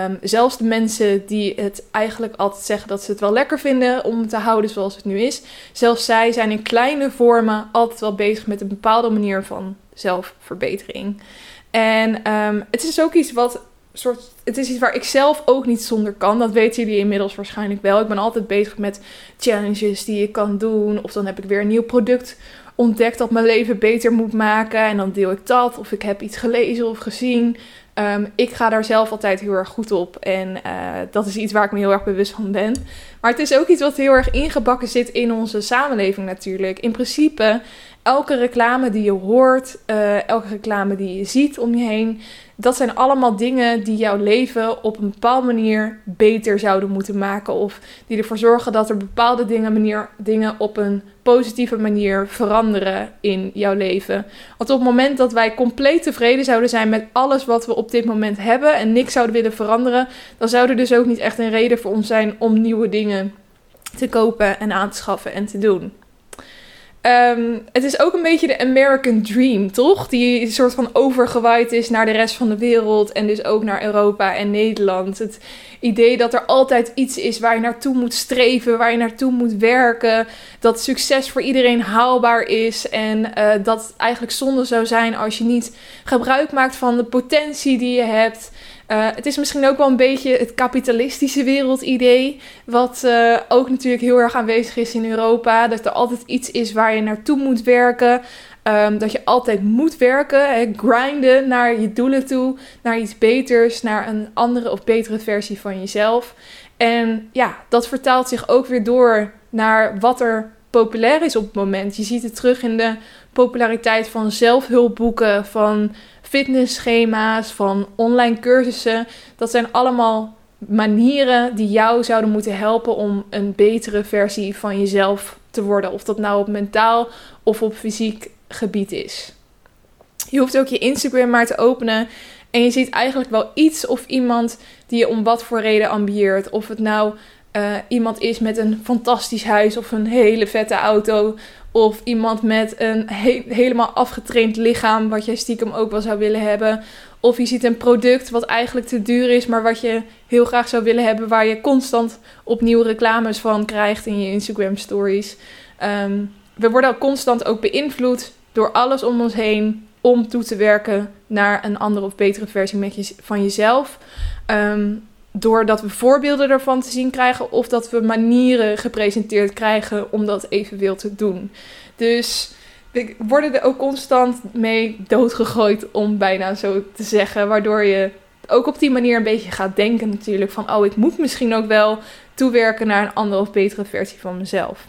Um, zelfs de mensen die het eigenlijk altijd zeggen dat ze het wel lekker vinden om te houden zoals het nu is. Zelfs zij zijn in kleine vormen altijd wel bezig met een bepaalde manier van zelfverbetering. En um, het is ook iets wat... Soort, het is iets waar ik zelf ook niet zonder kan. Dat weten jullie inmiddels waarschijnlijk wel. Ik ben altijd bezig met challenges die ik kan doen. Of dan heb ik weer een nieuw product ontdekt dat mijn leven beter moet maken. En dan deel ik dat. Of ik heb iets gelezen of gezien. Um, ik ga daar zelf altijd heel erg goed op. En uh, dat is iets waar ik me heel erg bewust van ben. Maar het is ook iets wat heel erg ingebakken zit in onze samenleving natuurlijk. In principe, elke reclame die je hoort, uh, elke reclame die je ziet om je heen, dat zijn allemaal dingen die jouw leven op een bepaalde manier beter zouden moeten maken. Of die ervoor zorgen dat er bepaalde dingen, manier, dingen op een positieve manier veranderen in jouw leven. Want op het moment dat wij compleet tevreden zouden zijn met alles wat we op dit moment hebben en niks zouden willen veranderen, dan zou er dus ook niet echt een reden voor ons zijn om nieuwe dingen te kopen en aan te schaffen en te doen. Um, het is ook een beetje de American Dream, toch? Die een soort van overgewaaid is naar de rest van de wereld en dus ook naar Europa en Nederland. Het idee dat er altijd iets is waar je naartoe moet streven, waar je naartoe moet werken. Dat succes voor iedereen haalbaar is en uh, dat het eigenlijk zonde zou zijn als je niet gebruik maakt van de potentie die je hebt. Uh, het is misschien ook wel een beetje het kapitalistische wereldidee, wat uh, ook natuurlijk heel erg aanwezig is in Europa. Dat er altijd iets is waar je naartoe moet werken, um, dat je altijd moet werken, hè, grinden naar je doelen toe, naar iets beters, naar een andere of betere versie van jezelf. En ja, dat vertaalt zich ook weer door naar wat er populair is op het moment. Je ziet het terug in de populariteit van zelfhulpboeken, van fitnessschema's, van online cursussen. Dat zijn allemaal manieren die jou zouden moeten helpen om een betere versie van jezelf te worden. Of dat nou op mentaal of op fysiek gebied is. Je hoeft ook je Instagram maar te openen en je ziet eigenlijk wel iets of iemand die je om wat voor reden ambieert. Of het nou Uh, iemand is met een fantastisch huis of een hele vette auto. Of iemand met een he- helemaal afgetraind lichaam, wat jij stiekem ook wel zou willen hebben. Of je ziet een product wat eigenlijk te duur is, maar wat je heel graag zou willen hebben, waar je constant opnieuw reclames van krijgt in je Instagram stories. Um, we worden al constant ook beïnvloed door alles om ons heen om toe te werken naar een andere of betere versie met je- van jezelf. Um, Doordat we voorbeelden ervan te zien krijgen of dat we manieren gepresenteerd krijgen om dat evenwel te doen. Dus we worden er ook constant mee doodgegooid, om bijna zo te zeggen. Waardoor je ook op die manier een beetje gaat denken natuurlijk van, oh, ik moet misschien ook wel toewerken naar een andere of betere versie van mezelf.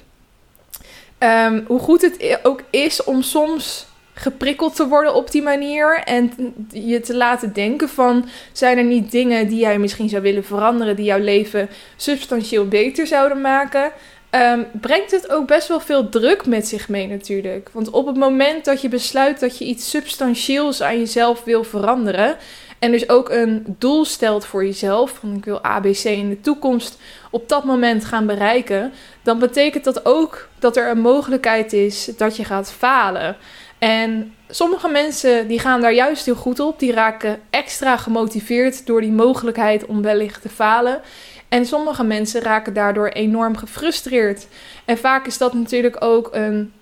Um, hoe goed het ook is om soms geprikkeld te worden op die manier en je te laten denken van, zijn er niet dingen die jij misschien zou willen veranderen, die jouw leven substantieel beter zouden maken, um, brengt het ook best wel veel druk met zich mee natuurlijk. Want op het moment dat je besluit dat je iets substantieels aan jezelf wil veranderen, en dus ook een doel stelt voor jezelf, van ik wil A B C in de toekomst op dat moment gaan bereiken, dan betekent dat ook dat er een mogelijkheid is dat je gaat falen. En sommige mensen die gaan daar juist heel goed op, die raken extra gemotiveerd door die mogelijkheid om wellicht te falen. En sommige mensen raken daardoor enorm gefrustreerd. En vaak is dat natuurlijk ook een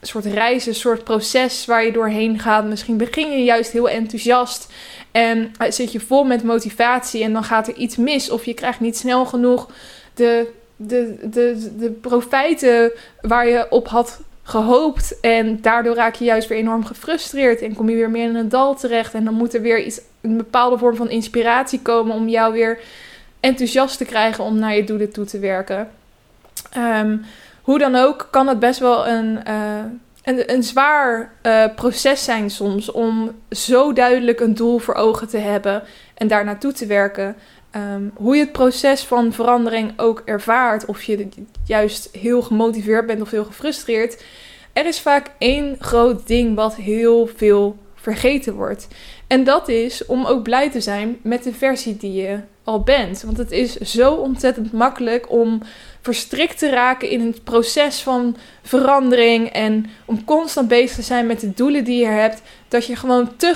soort reis, een soort proces waar je doorheen gaat. Misschien begin je juist heel enthousiast en zit je vol met motivatie en dan gaat er iets mis of je krijgt niet snel genoeg de, de, de, de profijten waar je op had gehoopt. En daardoor raak je juist weer enorm gefrustreerd en kom je weer meer in een dal terecht. En dan moet er weer iets, een bepaalde vorm van inspiratie komen om jou weer enthousiast te krijgen om naar je doelen toe te werken. Um, hoe dan ook kan het best wel een, uh, een, een zwaar uh, proces zijn soms om zo duidelijk een doel voor ogen te hebben en daar naartoe te werken. Um, hoe je het proces van verandering ook ervaart, of je juist heel gemotiveerd bent of heel gefrustreerd. Er is vaak één groot ding wat heel veel vergeten wordt. En dat is om ook blij te zijn met de versie die je al bent. Want het is zo ontzettend makkelijk om verstrikt te raken in het proces van verandering en om constant bezig te zijn met de doelen die je hebt, dat je gewoon te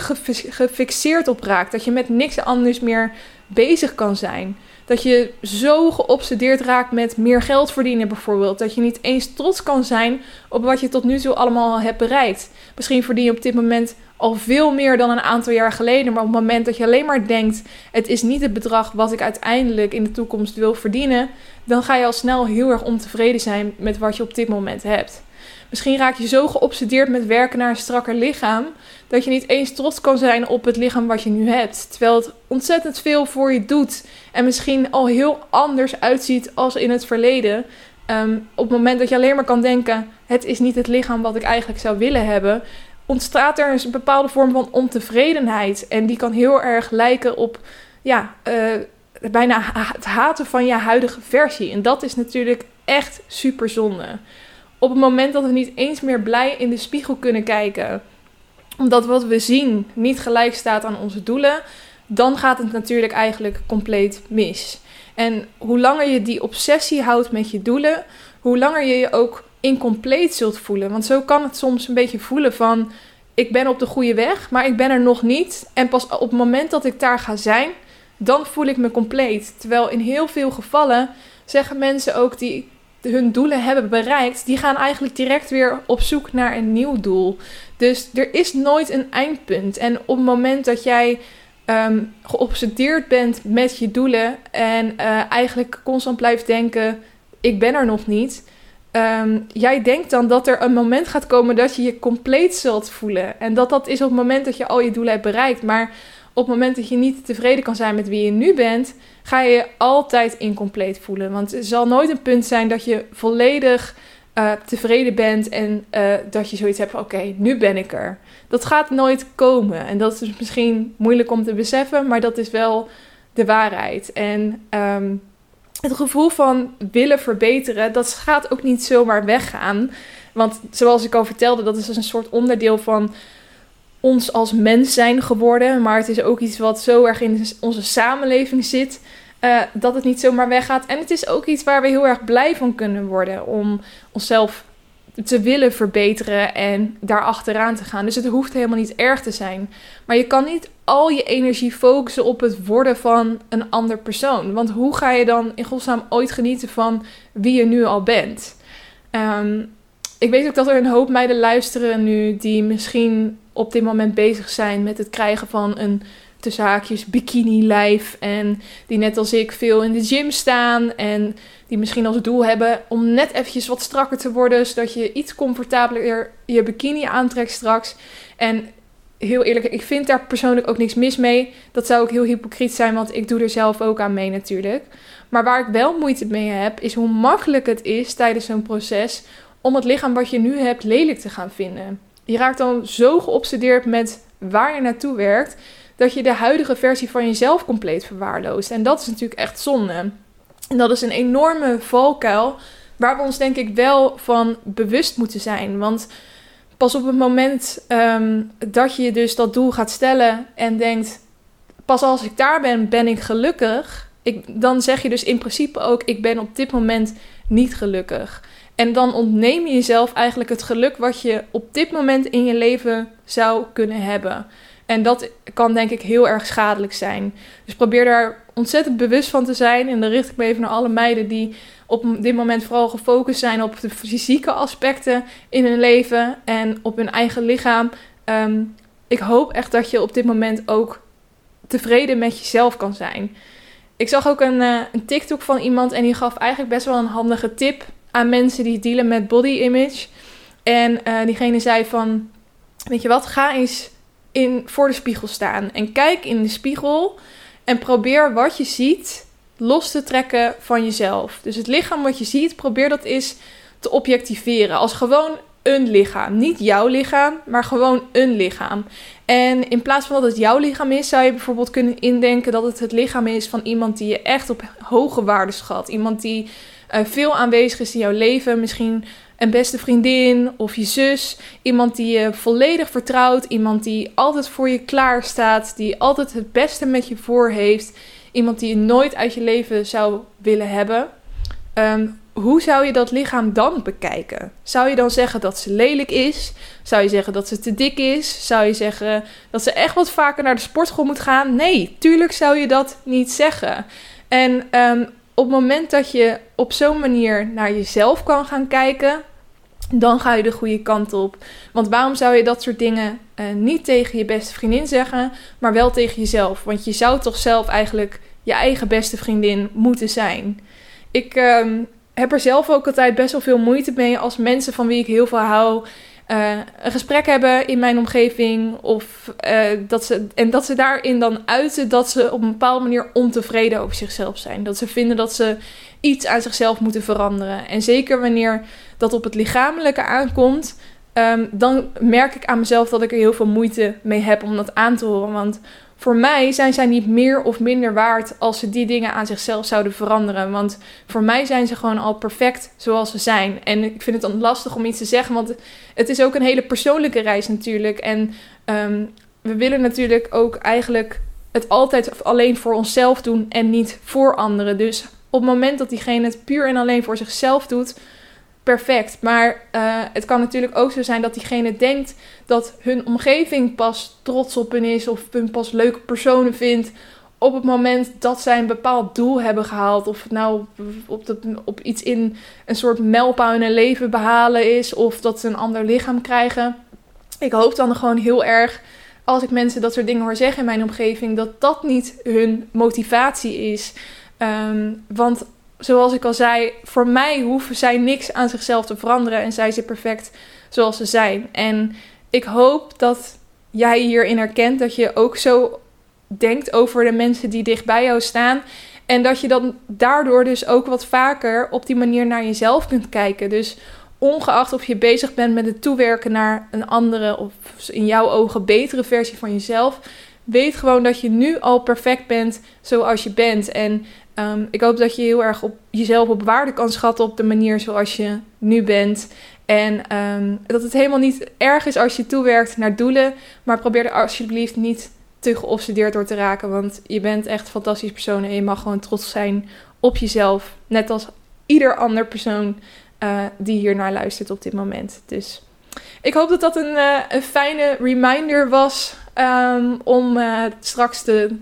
gefixeerd op raakt. Dat je met niks anders meer bezig kan zijn. Dat je zo geobsedeerd raakt met meer geld verdienen bijvoorbeeld. Dat je niet eens trots kan zijn op wat je tot nu toe allemaal hebt bereikt. Misschien verdien je op dit moment al veel meer dan een aantal jaar geleden. Maar op het moment dat je alleen maar denkt, het is niet het bedrag wat ik uiteindelijk in de toekomst wil verdienen, dan ga je al snel heel erg ontevreden zijn met wat je op dit moment hebt. Misschien raak je zo geobsedeerd met werken naar een strakker lichaam, dat je niet eens trots kan zijn op het lichaam wat je nu hebt. Terwijl het ontzettend veel voor je doet en misschien al heel anders uitziet als in het verleden. Um, op het moment dat je alleen maar kan denken, het is niet het lichaam wat ik eigenlijk zou willen hebben, ontstaat er een bepaalde vorm van ontevredenheid. En die kan heel erg lijken op ja, uh, bijna het haten van je huidige versie. En dat is natuurlijk echt super zonde. Op het moment dat we niet eens meer blij in de spiegel kunnen kijken, omdat wat we zien niet gelijk staat aan onze doelen, dan gaat het natuurlijk eigenlijk compleet mis. En hoe langer je die obsessie houdt met je doelen, hoe langer je je ook incompleet zult voelen. Want zo kan het soms een beetje voelen van, ik ben op de goede weg, maar ik ben er nog niet. En pas op het moment dat ik daar ga zijn, dan voel ik me compleet. Terwijl in heel veel gevallen zeggen mensen ook die hun doelen hebben bereikt, die gaan eigenlijk direct weer op zoek naar een nieuw doel. Dus er is nooit een eindpunt. En op het moment dat jij um, geobsedeerd bent met je doelen en uh, eigenlijk constant blijft denken, ik ben er nog niet. Um, jij denkt dan dat er een moment gaat komen dat je je compleet zult voelen. En dat dat is op het moment dat je al je doelen hebt bereikt. Maar op het moment dat je niet tevreden kan zijn met wie je nu bent, ga je je altijd incompleet voelen. Want er zal nooit een punt zijn dat je volledig uh, tevreden bent en uh, dat je zoiets hebt van, oké, okay, nu ben ik er. Dat gaat nooit komen. En dat is dus misschien moeilijk om te beseffen, maar dat is wel de waarheid. En um, het gevoel van willen verbeteren, dat gaat ook niet zomaar weggaan. Want zoals ik al vertelde, dat is dus een soort onderdeel van ons als mens zijn geworden, maar het is ook iets wat zo erg in onze samenleving zit, uh, dat het niet zomaar weggaat. En het is ook iets waar we heel erg blij van kunnen worden, om onszelf te willen verbeteren en daar achteraan te gaan. Dus het hoeft helemaal niet erg te zijn. Maar je kan niet al je energie focussen op het worden van een ander persoon. Want hoe ga je dan in godsnaam ooit genieten van wie je nu al bent? Um, ik weet ook dat er een hoop meiden luisteren nu die misschien op dit moment bezig zijn met het krijgen van een tussen haakjes bikini lijf en die net als ik veel in de gym staan en die misschien als doel hebben om net eventjes wat strakker te worden, zodat je iets comfortabeler je bikini aantrekt straks. En heel eerlijk, ik vind daar persoonlijk ook niks mis mee. Dat zou ook heel hypocriet zijn, want ik doe er zelf ook aan mee natuurlijk. Maar waar ik wel moeite mee heb, is hoe makkelijk het is tijdens zo'n proces om het lichaam wat je nu hebt lelijk te gaan vinden. Je raakt dan zo geobsedeerd met waar je naartoe werkt, dat je de huidige versie van jezelf compleet verwaarloost. En dat is natuurlijk echt zonde. En dat is een enorme valkuil waar we ons denk ik wel van bewust moeten zijn. Want pas op het moment um, dat je dus dat doel gaat stellen en denkt, pas als ik daar ben, ben ik gelukkig. Ik, dan zeg je dus in principe ook, ik ben op dit moment niet gelukkig. En dan ontneem je jezelf eigenlijk het geluk wat je op dit moment in je leven zou kunnen hebben. En dat kan denk ik heel erg schadelijk zijn. Dus probeer daar ontzettend bewust van te zijn. En dan richt ik me even naar alle meiden die op dit moment vooral gefocust zijn op de fysieke aspecten in hun leven en op hun eigen lichaam. Um, ik hoop echt dat je op dit moment ook tevreden met jezelf kan zijn. Ik zag ook een, uh, een TikTok van iemand en die gaf eigenlijk best wel een handige tip aan mensen die dealen met body image. En uh, diegene zei van, weet je wat, ga eens in, voor de spiegel staan. En kijk in de spiegel en probeer wat je ziet los te trekken van jezelf. Dus het lichaam wat je ziet, probeer dat eens te objectiveren. Als gewoon een lichaam. Niet jouw lichaam, maar gewoon een lichaam. En in plaats van dat het jouw lichaam is, zou je bijvoorbeeld kunnen indenken dat het het lichaam is van iemand die je echt op hoge waarde schat. Iemand die uh, veel aanwezig is in jouw leven. Misschien een beste vriendin of je zus. Iemand die je volledig vertrouwt. Iemand die altijd voor je klaar staat. Die altijd het beste met je voor heeft. Iemand die je nooit uit je leven zou willen hebben. Um, hoe zou je dat lichaam dan bekijken? Zou je dan zeggen dat ze lelijk is? Zou je zeggen dat ze te dik is? Zou je zeggen dat ze echt wat vaker naar de sportschool moet gaan? Nee, tuurlijk zou je dat niet zeggen. En um, op het moment dat je op zo'n manier naar jezelf kan gaan kijken, dan ga je de goede kant op. Want waarom zou je dat soort dingen uh, niet tegen je beste vriendin zeggen, maar wel tegen jezelf? Want je zou toch zelf eigenlijk je eigen beste vriendin moeten zijn. Ik um, heb er zelf ook altijd best wel veel moeite mee als mensen van wie ik heel veel hou uh, een gesprek hebben in mijn omgeving. Of, uh, dat ze, en dat ze daarin dan uiten dat ze op een bepaalde manier ontevreden over zichzelf zijn. Dat ze vinden dat ze iets aan zichzelf moeten veranderen. En zeker wanneer dat op het lichamelijke aankomt, um, dan merk ik aan mezelf dat ik er heel veel moeite mee heb om dat aan te horen. Want voor mij zijn zij niet meer of minder waard als ze die dingen aan zichzelf zouden veranderen. Want voor mij zijn ze gewoon al perfect zoals ze zijn. En ik vind het dan lastig om iets te zeggen, want het is ook een hele persoonlijke reis natuurlijk. En um, we willen natuurlijk ook eigenlijk het altijd alleen voor onszelf doen en niet voor anderen. Dus op het moment dat diegene het puur en alleen voor zichzelf doet, perfect. Maar uh, het kan natuurlijk ook zo zijn dat diegene denkt dat hun omgeving pas trots op hen is of hun pas leuke personen vindt op het moment dat zij een bepaald doel hebben gehaald. Of het nou op, dat, op iets in een soort mijlpaal in hun leven behalen is of dat ze een ander lichaam krijgen. Ik hoop dan gewoon heel erg, als ik mensen dat soort dingen hoor zeggen in mijn omgeving, dat dat niet hun motivatie is. Um, want zoals ik al zei, voor mij hoeven zij niks aan zichzelf te veranderen en zij zijn perfect zoals ze zijn. En ik hoop dat jij hierin herkent dat je ook zo denkt over de mensen die dicht bij jou staan. En dat je dan daardoor dus ook wat vaker op die manier naar jezelf kunt kijken. Dus ongeacht of je bezig bent met het toewerken naar een andere of in jouw ogen betere versie van jezelf, weet gewoon dat je nu al perfect bent zoals je bent. En um, ik hoop dat je heel erg op jezelf op waarde kan schatten op de manier zoals je nu bent. En um, dat het helemaal niet erg is als je toewerkt naar doelen. Maar probeer er alsjeblieft niet te geobsedeerd door te raken. Want je bent echt een fantastische persoon en je mag gewoon trots zijn op jezelf. Net als ieder ander persoon uh, die hiernaar luistert op dit moment. Dus ik hoop dat dat een, uh, een fijne reminder was Um, om uh, straks de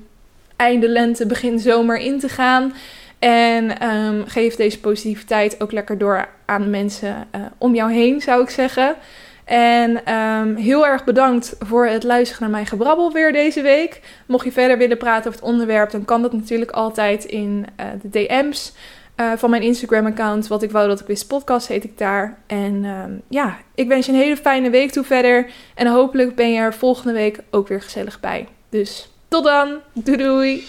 einde lente, begin zomer in te gaan. En um, geef deze positiviteit ook lekker door aan mensen uh, om jou heen, zou ik zeggen. En um, heel erg bedankt voor het luisteren naar mijn gebrabbel weer deze week. Mocht je verder willen praten over het onderwerp, dan kan dat natuurlijk altijd in uh, de D M's. Uh, van mijn Instagram-account. Wat ik wou dat ik wist podcast heet ik daar. En um, ja, ik wens je een hele fijne week toe verder. En hopelijk ben je er volgende week ook weer gezellig bij. Dus tot dan. Doei doei.